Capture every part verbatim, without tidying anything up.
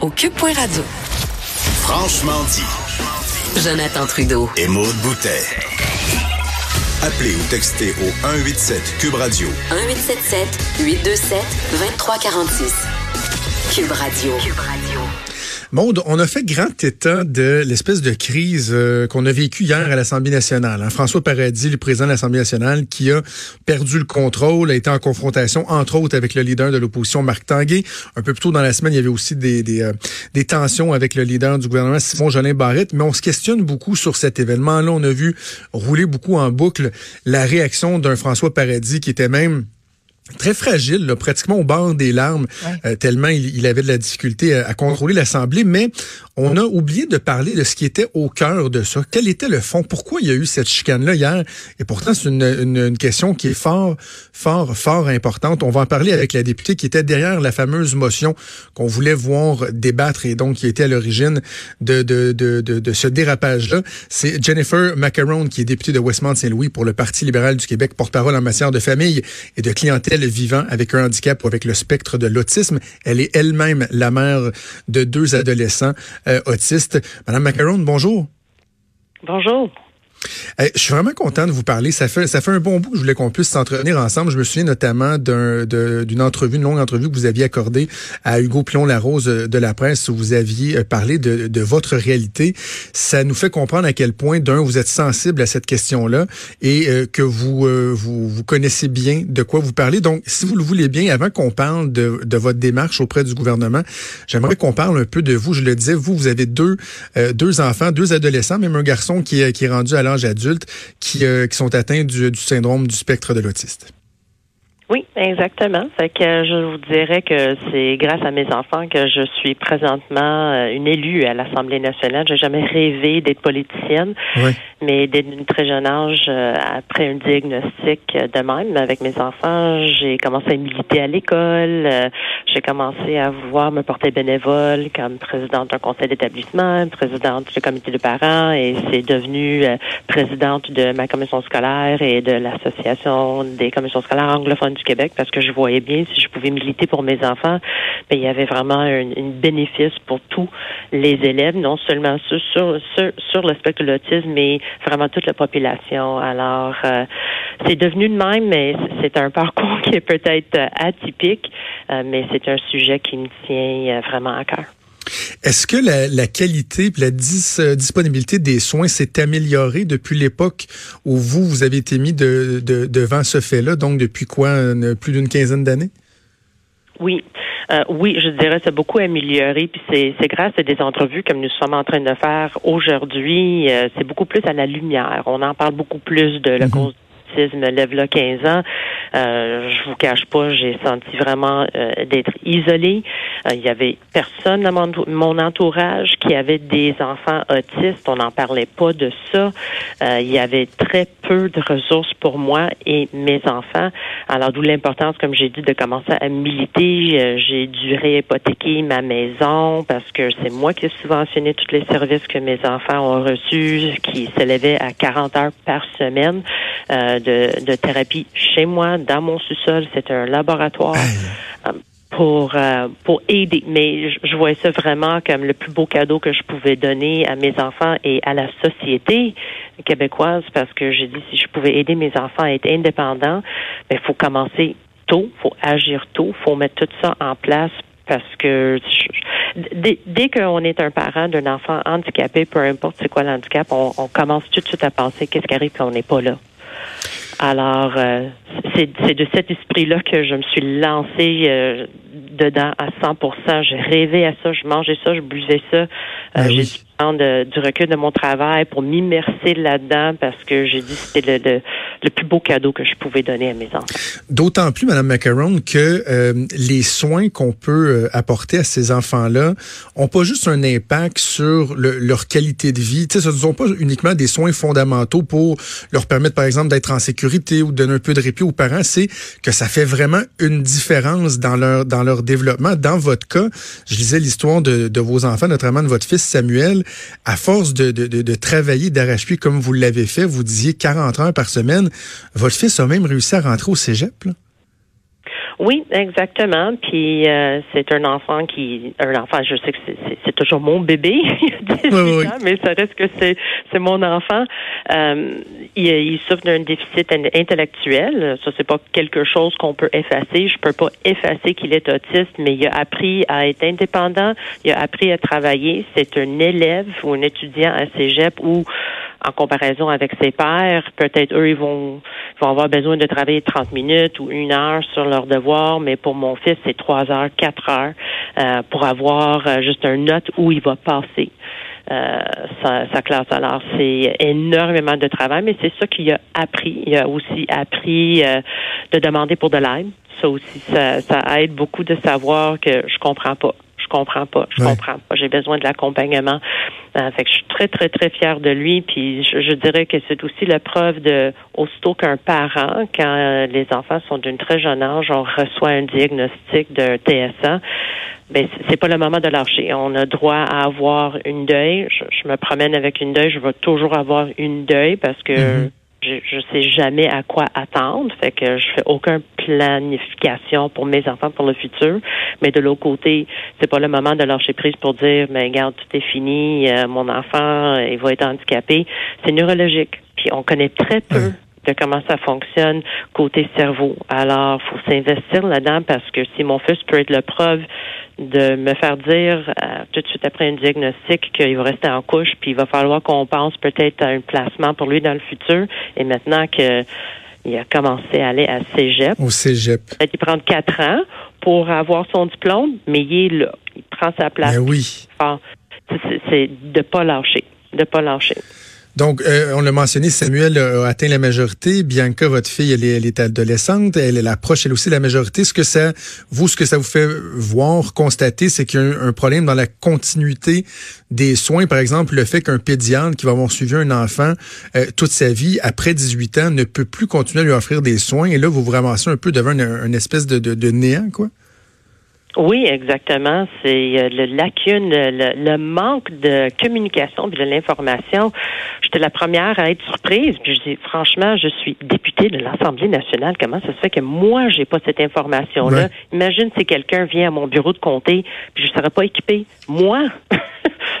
Au Cube.radio. Franchement dit. Jonathan Trudeau. Et Maud Boutet. Appelez ou textez au un huit sept Cube Radio. un huit sept sept huit deux sept deux trois quatre six. Cube Radio. Cube Radio. Maud, on a fait grand état de l'espèce de crise euh, qu'on a vécue hier à l'Assemblée nationale. Hein. François Paradis, le président de l'Assemblée nationale, qui a perdu le contrôle, a été en confrontation, entre autres, avec le leader de l'opposition, Marc Tanguay. Un peu plus tôt dans la semaine, il y avait aussi des, des, euh, des tensions avec le leader du gouvernement, Simon Jolin-Barrette. Mais on se questionne beaucoup sur cet événement-là. On a vu rouler beaucoup en boucle la réaction d'un François Paradis qui était même très fragile, là, pratiquement au bord des larmes, ouais. euh, tellement il, il avait de la difficulté à, à contrôler l'Assemblée. Mais on a oublié de parler de ce qui était au cœur de ça. Quel était le fond? Pourquoi il y a eu cette chicane-là hier? Et pourtant, c'est une, une, une question qui est fort, fort, fort importante. On va en parler avec la députée qui était derrière la fameuse motion qu'on voulait voir débattre et donc qui était à l'origine de, de, de, de, de ce dérapage-là. C'est Jennifer Maccarone, qui est députée de Westmount-Saint-Louis pour le Parti libéral du Québec, porte-parole en matière de famille et de clientèle vivant avec un handicap ou avec le spectre de l'autisme. Elle est elle-même la mère de deux adolescents euh, autistes. Madame Maccarone, bonjour. Bonjour. Euh, je suis vraiment content de vous parler. Ça fait, ça fait un bon bout que je voulais qu'on puisse s'entretenir ensemble. Je me souviens notamment d'un, de, d'une entrevue, une longue entrevue que vous aviez accordée à Hugo Plon-Larose de La Presse où vous aviez parlé de, de votre réalité. Ça nous fait comprendre à quel point, d'un, vous êtes sensible à cette question-là et euh, que vous, euh, vous, vous connaissez bien de quoi vous parlez. Donc, si vous le voulez bien, avant qu'on parle de, de votre démarche auprès du gouvernement, j'aimerais qu'on parle un peu de vous. Je le disais, vous, vous avez deux, euh, deux enfants, deux adolescents, même un garçon qui, qui est rendu à l'âge adultes qui, euh, qui sont atteints du, du syndrome du spectre de l'autiste. Oui, exactement. Fait que je vous dirais que c'est grâce à mes enfants que je suis présentement une élue à l'Assemblée nationale. J'ai jamais rêvé d'être politicienne, oui. Mais dès un très jeune âge, après un diagnostic de même avec mes enfants, j'ai commencé à militer à l'école. J'ai commencé à vouloir me porter bénévole comme présidente d'un conseil d'établissement, présidente du comité de parents, et c'est devenu présidente de ma commission scolaire et de l'association des commissions scolaires anglophones du Québec, parce que je voyais bien si je pouvais militer pour mes enfants, mais il y avait vraiment un, un bénéfice pour tous les élèves, non seulement sur, sur, sur, sur le spectre de l'autisme, mais vraiment toute la population. Alors, euh, c'est devenu de même, mais c'est un parcours qui est peut-être atypique, euh, mais c'est un sujet qui me tient vraiment à cœur. Est-ce que la, la qualité et la dis, euh, disponibilité des soins s'est améliorée depuis l'époque où vous, vous avez été mis de, de, devant ce fait-là, donc depuis quoi, une, plus d'une quinzaine d'années? Oui. Euh, oui, je dirais que c'est beaucoup amélioré, puis c'est, c'est grâce à des entrevues comme nous sommes en train de faire aujourd'hui, euh, c'est beaucoup plus à la lumière. On en parle beaucoup plus de la mm-hmm. cause me lève là quinze ans. Euh, je vous cache pas, j'ai senti vraiment euh, d'être isolée. Euh, il y avait personne dans mon, mon entourage qui avait des enfants autistes. On n'en parlait pas de ça. Euh, il y avait très peu de ressources pour moi et mes enfants. Alors, d'où l'importance, comme j'ai dit, de commencer à militer. Euh, j'ai dû réhypothéquer ma maison parce que c'est moi qui ai subventionné tous les services que mes enfants ont reçus, qui s'élevaient à quarante heures par semaine. Euh, De, de thérapie chez moi, dans mon sous-sol. C'est un laboratoire euh, pour euh, pour aider. Mais je, je voyais ça vraiment comme le plus beau cadeau que je pouvais donner à mes enfants et à la société québécoise, parce que j'ai dit, si je pouvais aider mes enfants à être indépendants, il faut commencer tôt, il faut agir tôt, il faut mettre tout ça en place. Parce que je, dès, dès qu'on est un parent d'un enfant handicapé, peu importe c'est quoi l'handicap, on, on commence tout de suite à penser qu'est-ce qui arrive quand on n'est pas là. Alors, euh, c'est, c'est de cet esprit-là que je me suis lancée euh, dedans à cent pour cent. J'ai rêvé à ça, je mangeais ça, je buvais ça. Euh, ben j'ai oui. de, du recul de mon travail pour m'immerser là-dedans parce que j'ai dit que c'était le, le, le plus beau cadeau que je pouvais donner à mes enfants. D'autant plus, Mme Maccarone, que euh, les soins qu'on peut apporter à ces enfants-là n'ont pas juste un impact sur le, leur qualité de vie. T'sais, ce ne sont pas uniquement des soins fondamentaux pour leur permettre, par exemple, d'être en sécurité ou de donner un peu de répit aux parents. C'est que ça fait vraiment une différence dans leur, dans leur développement. Dans votre cas, je lisais l'histoire de, de vos enfants, notamment de votre fils Samuel. À force de, de, de, de travailler d'arrache-pied comme vous l'avez fait, vous disiez quarante heures par semaine, votre fils a même réussi à rentrer au cégep, là? Oui, exactement. Puis euh, c'est un enfant qui, un enfant, je sais que c'est, c'est, c'est toujours mon bébé, il a dix-huit ans, mais ça reste que c'est, c'est mon enfant. Euh, il, il souffre d'un déficit intellectuel. Ça, c'est pas quelque chose qu'on peut effacer. Je peux pas effacer qu'il est autiste, mais il a appris à être indépendant. Il a appris à travailler. C'est un élève ou un étudiant à cégep où, en comparaison avec ses pairs, peut-être eux, ils vont, vont avoir besoin de travailler trente minutes ou une heure sur leur devoir. Mais pour mon fils, c'est trois heures, quatre heures euh, pour avoir euh, juste une note où il va passer euh, sa, sa classe. Alors, c'est énormément de travail, mais c'est ça qu'il a appris. Il a aussi appris euh, de demander pour de l'aide. Ça aussi, ça, ça aide beaucoup de savoir que je comprends pas. Je comprends pas, je ouais. comprends pas. J'ai besoin de l'accompagnement. Euh, fait que je suis très, très, très fière de lui. Puis je, je dirais que c'est aussi la preuve de, aussitôt qu'un parent, quand euh, les enfants sont d'une très jeune âge, on reçoit un diagnostic d'un T S A. Ben c'est pas le moment de lâcher. On a droit à avoir une deuil. Je, je me promène avec une deuil. Je vais toujours avoir une deuil parce que. Mm-hmm. Je, je sais jamais à quoi attendre, fait que je fais aucune planification pour mes enfants pour le futur. Mais de l'autre côté, c'est pas le moment de lâcher prise pour dire, mais regarde, tout est fini, euh, mon enfant, il va être handicapé. C'est neurologique. Puis on connaît très peu de comment ça fonctionne côté cerveau. Alors, faut s'investir là-dedans parce que si mon fils peut être la preuve de me faire dire euh, tout de suite après un diagnostic qu'il va rester en couche, puis il va falloir qu'on pense peut-être à un placement pour lui dans le futur. Et maintenant qu'il a commencé à aller à Cégep, au Cégep, peut-être il prend quatre ans pour avoir son diplôme, mais il est là, il prend sa place. Mais oui. Ah, c'est, c'est de pas lâcher, de pas lâcher. Donc, euh, on l'a mentionné, Samuel a atteint la majorité. Bianca, votre fille, elle est, elle est adolescente. Elle, elle approche, elle aussi, la majorité. Ce que ça, vous, ce que ça vous fait voir, constater, c'est qu'il y a un, un problème dans la continuité des soins. Par exemple, le fait qu'un pédiatre qui va avoir suivi un enfant euh, toute sa vie, après dix-huit ans, ne peut plus continuer à lui offrir des soins. Et là, vous vous ramassez un peu devant une, une espèce de, de, de néant, quoi. Oui, exactement. C'est euh, le lacune, le, le manque de communication puis de l'information. J'étais la première à être surprise. Puis je dis, franchement, je suis députée de l'Assemblée nationale. Comment ça se fait que moi, j'ai pas cette information-là? Ouais. Imagine si quelqu'un vient à mon bureau de comté, puis je serais pas équipée, moi,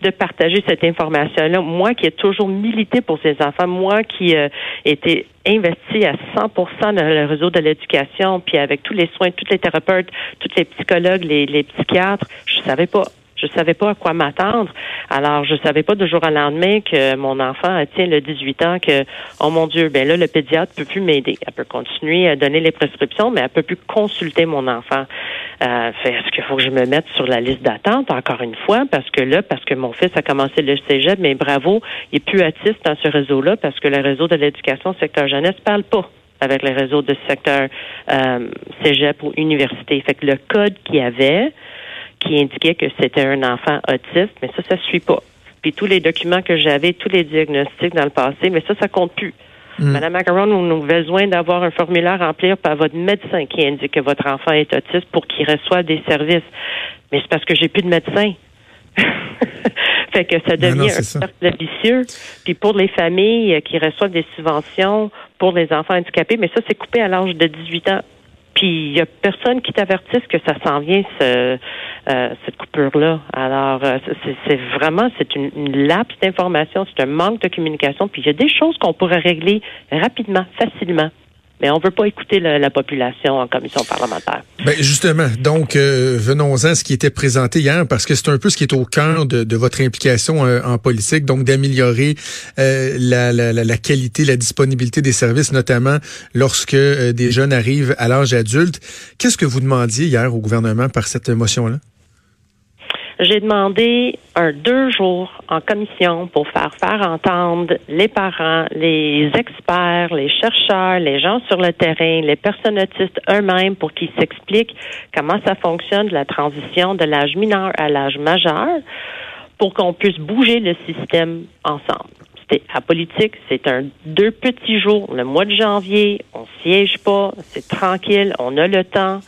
de partager cette information-là. Moi qui ai toujours milité pour ces enfants, moi qui euh, était investi à cent pour cent dans le réseau de l'éducation, puis avec tous les soins, tous les thérapeutes, tous les psychologues, les, les psychiatres, je savais pas. Je savais pas à quoi m'attendre. Alors, je savais pas du jour au lendemain que mon enfant tient le dix-huit ans que, oh mon Dieu, ben là, le pédiatre peut plus m'aider. Elle peut continuer à donner les prescriptions, mais elle peut plus consulter mon enfant. Euh, fait, est-ce qu'il faut que je me mette sur la liste d'attente, encore une fois, parce que là, parce que mon fils a commencé le cégep, mais bravo, il est plus autiste dans ce réseau-là, parce que le réseau de l'éducation secteur jeunesse parle pas avec le réseau de secteur euh, cégep ou université. Fait que le code qu'il y avait, qui indiquait que c'était un enfant autiste, mais ça, ça ne suit pas. Puis tous les documents que j'avais, tous les diagnostics dans le passé, mais ça, ça compte plus. Mmh. Madame Maccarone, on a besoin d'avoir un formulaire à remplir par votre médecin qui indique que votre enfant est autiste pour qu'il reçoive des services. Mais c'est parce que j'ai plus de médecin. Fait que ça devient non, non, un cercle vicieux. Puis pour les familles qui reçoivent des subventions pour les enfants handicapés, mais ça, c'est coupé à l'âge de dix-huit ans. Puis il y a personne qui t'avertisse que ça s'en vient, ce, euh, cette coupure-là. Alors, c'est, c'est vraiment, c'est une, une lapse d'information, c'est un manque de communication. Puis il y a des choses qu'on pourrait régler rapidement, facilement. Mais on veut pas écouter la, la population en commission parlementaire. Ben justement, donc, euh, venons-en à ce qui était présenté hier, parce que c'est un peu ce qui est au cœur de, de votre implication euh, en politique, donc d'améliorer euh, la, la, la qualité, la disponibilité des services, notamment lorsque euh, des jeunes arrivent à l'âge adulte. Qu'est-ce que vous demandiez hier au gouvernement par cette motion-là? J'ai demandé un deux jours en commission pour faire faire entendre les parents, les experts, les chercheurs, les gens sur le terrain, les personnes autistes eux-mêmes pour qu'ils s'expliquent comment ça fonctionne de la transition de l'âge mineur à l'âge majeur pour qu'on puisse bouger le système ensemble. C'était apolitique, c'est un deux petits jours, le mois de janvier, on siège pas, c'est tranquille, on a le temps.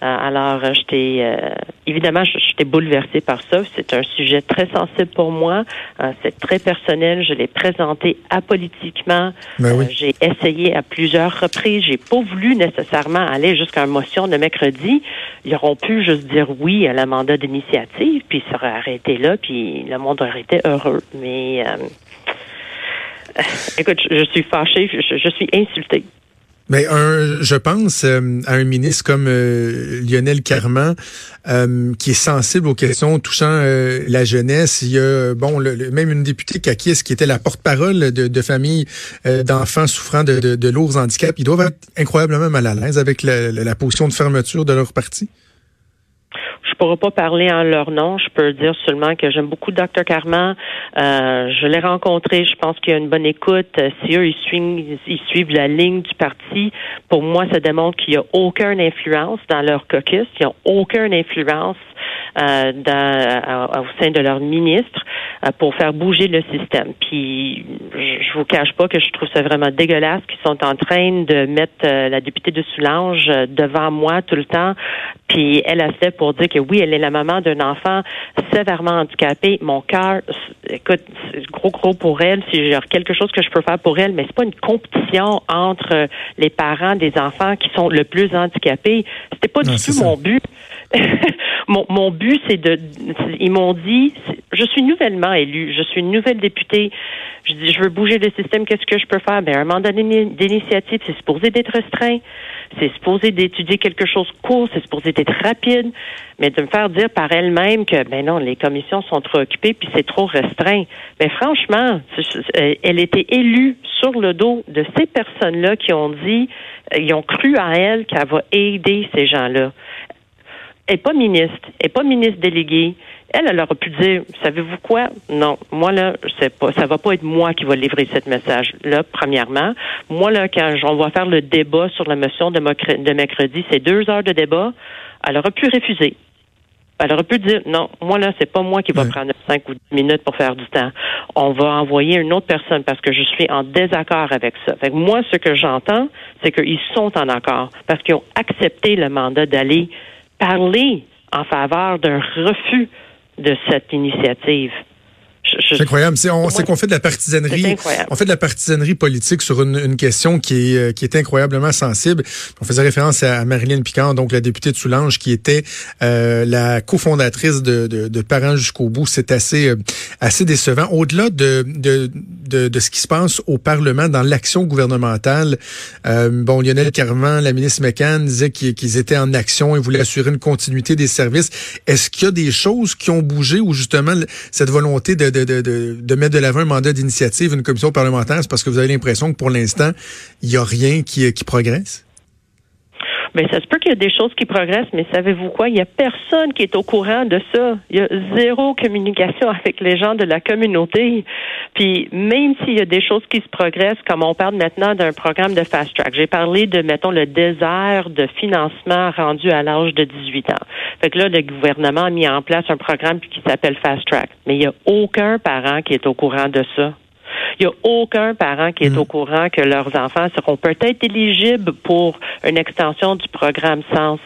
Alors, j'étais euh, évidemment, j'étais bouleversée par ça. C'est un sujet très sensible pour moi. Euh, c'est très personnel. Je l'ai présenté apolitiquement. Ben oui. euh, j'ai essayé à plusieurs reprises. J'ai pas voulu nécessairement aller jusqu'à une motion de mercredi. Ils auront pu juste dire oui à la mandat d'initiative, puis ça aurait arrêté là, puis le monde aurait été heureux. Mais euh, écoute, je, je suis fâchée, je, je suis insultée. Mais un, je pense euh, à un ministre comme euh, Lionel Carmant euh, qui est sensible aux questions touchant euh, la jeunesse. Il y a bon le, le, même une députée caquiste qui était la porte-parole de, de familles euh, d'enfants souffrant de, de, de lourds handicaps. Ils doivent être incroyablement mal à l'aise avec la, la, la position de fermeture de leur parti. Je pourrais pas parler en leur nom. Je peux dire seulement que j'aime beaucoup docteur Carmant. Euh, je l'ai rencontré. Je pense qu'il y a une bonne écoute. Si eux, ils suivent, ils suivent la ligne du parti, pour moi, ça démontre qu'il n'y a aucune influence dans leur caucus. Ils n'ont aucune influence euh, dans, euh, au sein de leur ministre euh, pour faire bouger le système. Puis, je vous cache pas que je trouve ça vraiment dégueulasse qu'ils sont en train de mettre euh, la députée de Soulanges devant moi tout le temps. Puis, elle a fait pour dire que oui, elle est la maman d'un enfant sévèrement handicapé. Mon cœur, écoute, c'est gros, gros pour elle. C'est genre quelque chose que je peux faire pour elle, mais c'est pas une compétition entre les parents des enfants qui sont le plus handicapés. C'était pas non, du tout ça. Mon but. mon, mon but, c'est de... Ils m'ont dit, je suis nouvellement élue, je suis une nouvelle députée. Je dis, je veux bouger le système, qu'est-ce que je peux faire? Ben, un mandat d'initiative, c'est supposé d'être restreint. C'est supposé d'étudier quelque chose court, c'est supposé d'être rapide, mais de me faire dire par elle-même que, ben non, les commissions sont trop occupées puis c'est trop restreint. Mais franchement, elle était élue sur le dos de ces personnes-là qui ont dit, ils ont cru à elle qu'elle va aider ces gens-là. Elle n'est pas ministre, elle n'est pas ministre déléguée. Elle, elle aurait pu dire, savez-vous quoi? Non, moi, là, c'est pas, ça va pas être moi qui va livrer ce message-là, premièrement. Moi, là, quand on va faire le débat sur la motion de mercredi, c'est deux heures de débat, elle aurait pu refuser. Elle aurait pu dire, non, moi, là, c'est pas moi qui va ouais. prendre cinq ou dix minutes pour faire du temps. On va envoyer une autre personne parce que je suis en désaccord avec ça. Fait que moi, ce que j'entends, c'est qu'ils sont en accord parce qu'ils ont accepté le mandat d'aller parler en faveur d'un refus de cette initiative. Je, je, c'est incroyable. C'est, on, c'est qu'on fait de la partisanerie. On fait de la partisanerie politique sur une, une question qui est, qui est incroyablement sensible. On faisait référence à Marilyn Picard, donc la députée de Soulanges, qui était euh, la cofondatrice de, de, de Parent jusqu'au bout. C'est assez, euh, assez décevant. Au-delà de, de, de, de ce qui se passe au Parlement, dans l'action gouvernementale, euh, bon, Lionel Carmant, la ministre McCann, disait qu'ils, qu'ils étaient en action et voulaient assurer une continuité des services. Est-ce qu'il y a des choses qui ont bougé ou justement cette volonté de De, de, de, de mettre de l'avant un mandat d'initiative, une commission parlementaire, c'est parce que vous avez l'impression que pour l'instant, il n'y a rien qui, qui progresse? Bien, ça se peut qu'il y a des choses qui progressent, mais savez-vous quoi? Il n'y a personne qui est au courant de ça. Il y a zéro communication avec les gens de la communauté. Puis, même s'il y a des choses qui se progressent, comme on parle maintenant d'un programme de fast-track, j'ai parlé de, mettons, le désert de financement rendu à l'âge de dix-huit ans. Fait que là, le gouvernement a mis en place un programme qui s'appelle fast-track. Mais il n'y a aucun parent qui est au courant de ça. Il n'y a aucun parent qui est mmh. au courant que leurs enfants seront peut-être éligibles pour une extension du programme SENS.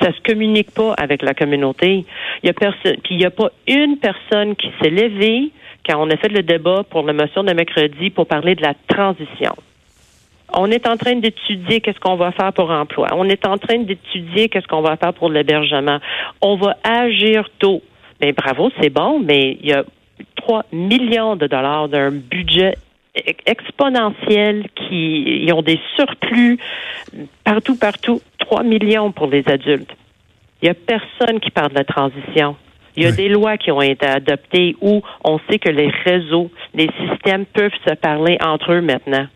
Ça se communique pas avec la communauté. Il y a personne, puis il n'y a pas une personne qui s'est levée quand on a fait le débat pour la motion de mercredi pour parler de la transition. On est en train d'étudier qu'est-ce qu'on va faire pour l'emploi. On est en train d'étudier qu'est-ce qu'on va faire pour l'hébergement. On va agir tôt. Mais bravo, c'est bon, mais il y a trois millions de dollars d'un budget exponentiel qui ils ont des surplus partout, partout. trois millions pour les adultes. Il n'y a personne qui parle de la transition. Il y a oui. des lois qui ont été adoptées où on sait que les réseaux, les systèmes peuvent se parler entre eux maintenant.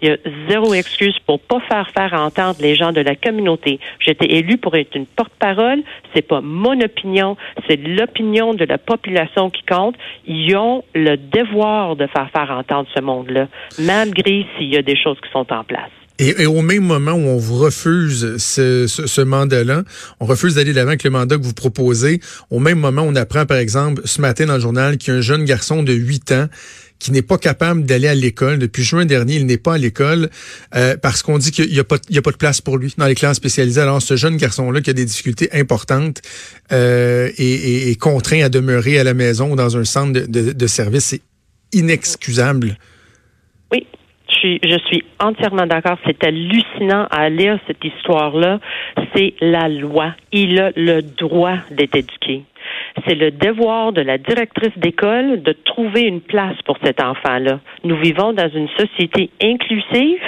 Il y a zéro excuse pour pas faire faire entendre les gens de la communauté. J'étais élue pour être une porte-parole. C'est pas mon opinion, c'est l'opinion de la population qui compte. Ils ont le devoir de faire faire entendre ce monde-là, malgré s'il y a des choses qui sont en place. Et, et au même moment où on vous refuse ce, ce, ce mandat-là, on refuse d'aller de l'avant avec le mandat que vous proposez, au même moment, on apprend, par exemple, ce matin dans le journal, qu'il y a un jeune garçon de huit ans qui n'est pas capable d'aller à l'école. Depuis juin dernier, il n'est pas à l'école euh, parce qu'on dit qu'il n'y a, a pas de place pour lui dans les classes spécialisées. Alors, ce jeune garçon-là qui a des difficultés importantes euh, et, et, et contraint à demeurer à la maison ou dans un centre de, de, de service, c'est inexcusable. Oui. Je suis, je suis entièrement d'accord. C'est hallucinant à lire cette histoire-là. C'est la loi. Il a le droit d'être éduqué. C'est le devoir de la directrice d'école de trouver une place pour cet enfant-là. Nous vivons dans une société inclusive.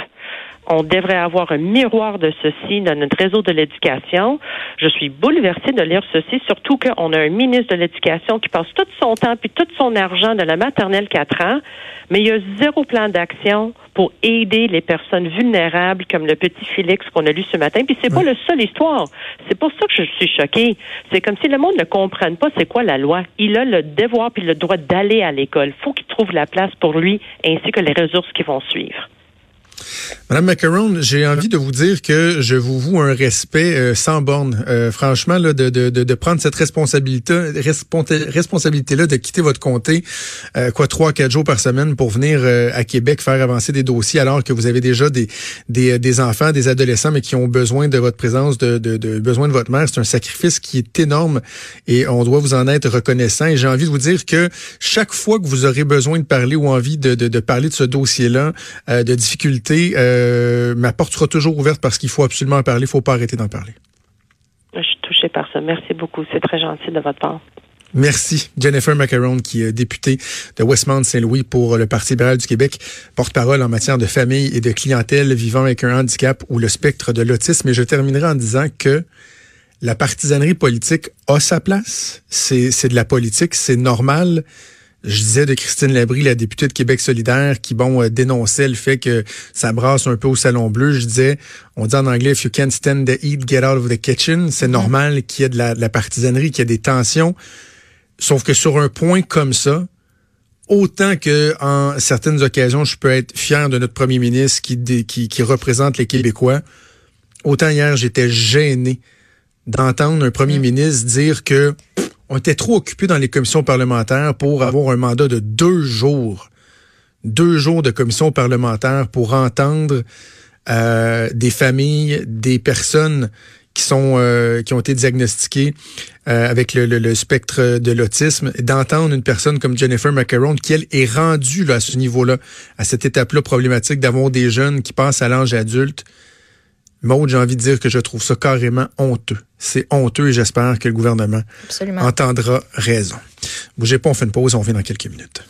On devrait avoir un miroir de ceci dans notre réseau de l'éducation. Je suis bouleversée de lire ceci, surtout qu'on a un ministre de l'Éducation qui passe tout son temps puis tout son argent de la maternelle quatre ans, mais il y a zéro plan d'action pour aider les personnes vulnérables comme le petit Félix qu'on a lu ce matin. Puis c'est pas la seule histoire. C'est pour ça que je suis choquée. C'est comme si le monde ne comprenne pas c'est quoi la loi. Il a le devoir puis le droit d'aller à l'école. Faut qu'il trouve la place pour lui ainsi que les ressources qui vont suivre. Madame Maccarone, j'ai envie de vous dire que je vous voue un respect euh, sans borne. Euh, franchement, là, de, de, de prendre cette responsabilité, responsabilité-là, de quitter votre comté, euh, quoi, trois, quatre jours par semaine pour venir euh, à Québec faire avancer des dossiers, alors que vous avez déjà des, des, des enfants, des adolescents, mais qui ont besoin de votre présence, de, de, de besoin de votre mère. C'est un sacrifice qui est énorme et on doit vous en être reconnaissant. Et j'ai envie de vous dire que chaque fois que vous aurez besoin de parler ou envie de, de, de parler de ce dossier-là, euh, de difficultés, euh, Euh, ma porte sera toujours ouverte parce qu'il faut absolument en parler. Il ne faut pas arrêter d'en parler. Je suis touchée par ça. Merci beaucoup. C'est très gentil de votre part. Merci. Jennifer Maccarone, qui est députée de Westmount-Saint-Louis pour le Parti libéral du Québec, porte-parole en matière de famille et de clientèle vivant avec un handicap ou le spectre de l'autisme. Et je terminerai en disant que la partisanerie politique a sa place. C'est, c'est de la politique. C'est normal. Je disais de Christine Labrie, la députée de Québec solidaire, qui, bon, euh, dénonçait le fait que ça brasse un peu au Salon Bleu. Je disais, on dit en anglais, « If you can't stand the heat, get out of the kitchen ». C'est normal qu'il y ait de la, de la partisanerie, qu'il y ait des tensions. Sauf que sur un point comme ça, autant que en certaines occasions, je peux être fier de notre premier ministre qui, qui, qui représente les Québécois, autant hier, j'étais gêné d'entendre un premier ministre dire que on était trop occupés dans les commissions parlementaires pour avoir un mandat de deux jours. Deux jours de commissions parlementaires pour entendre euh, des familles, des personnes qui sont euh, qui ont été diagnostiquées euh, avec le, le, le spectre de l'autisme, d'entendre une personne comme Jennifer Maccarone qui, elle, est rendue là, à ce niveau-là, à cette étape-là problématique d'avoir des jeunes qui passent à l'âge adulte. Maud, j'ai envie de dire que je trouve ça carrément honteux. C'est honteux et j'espère que le gouvernement Absolument. Entendra raison. Bougez pas, on fait une pause, on revient dans quelques minutes.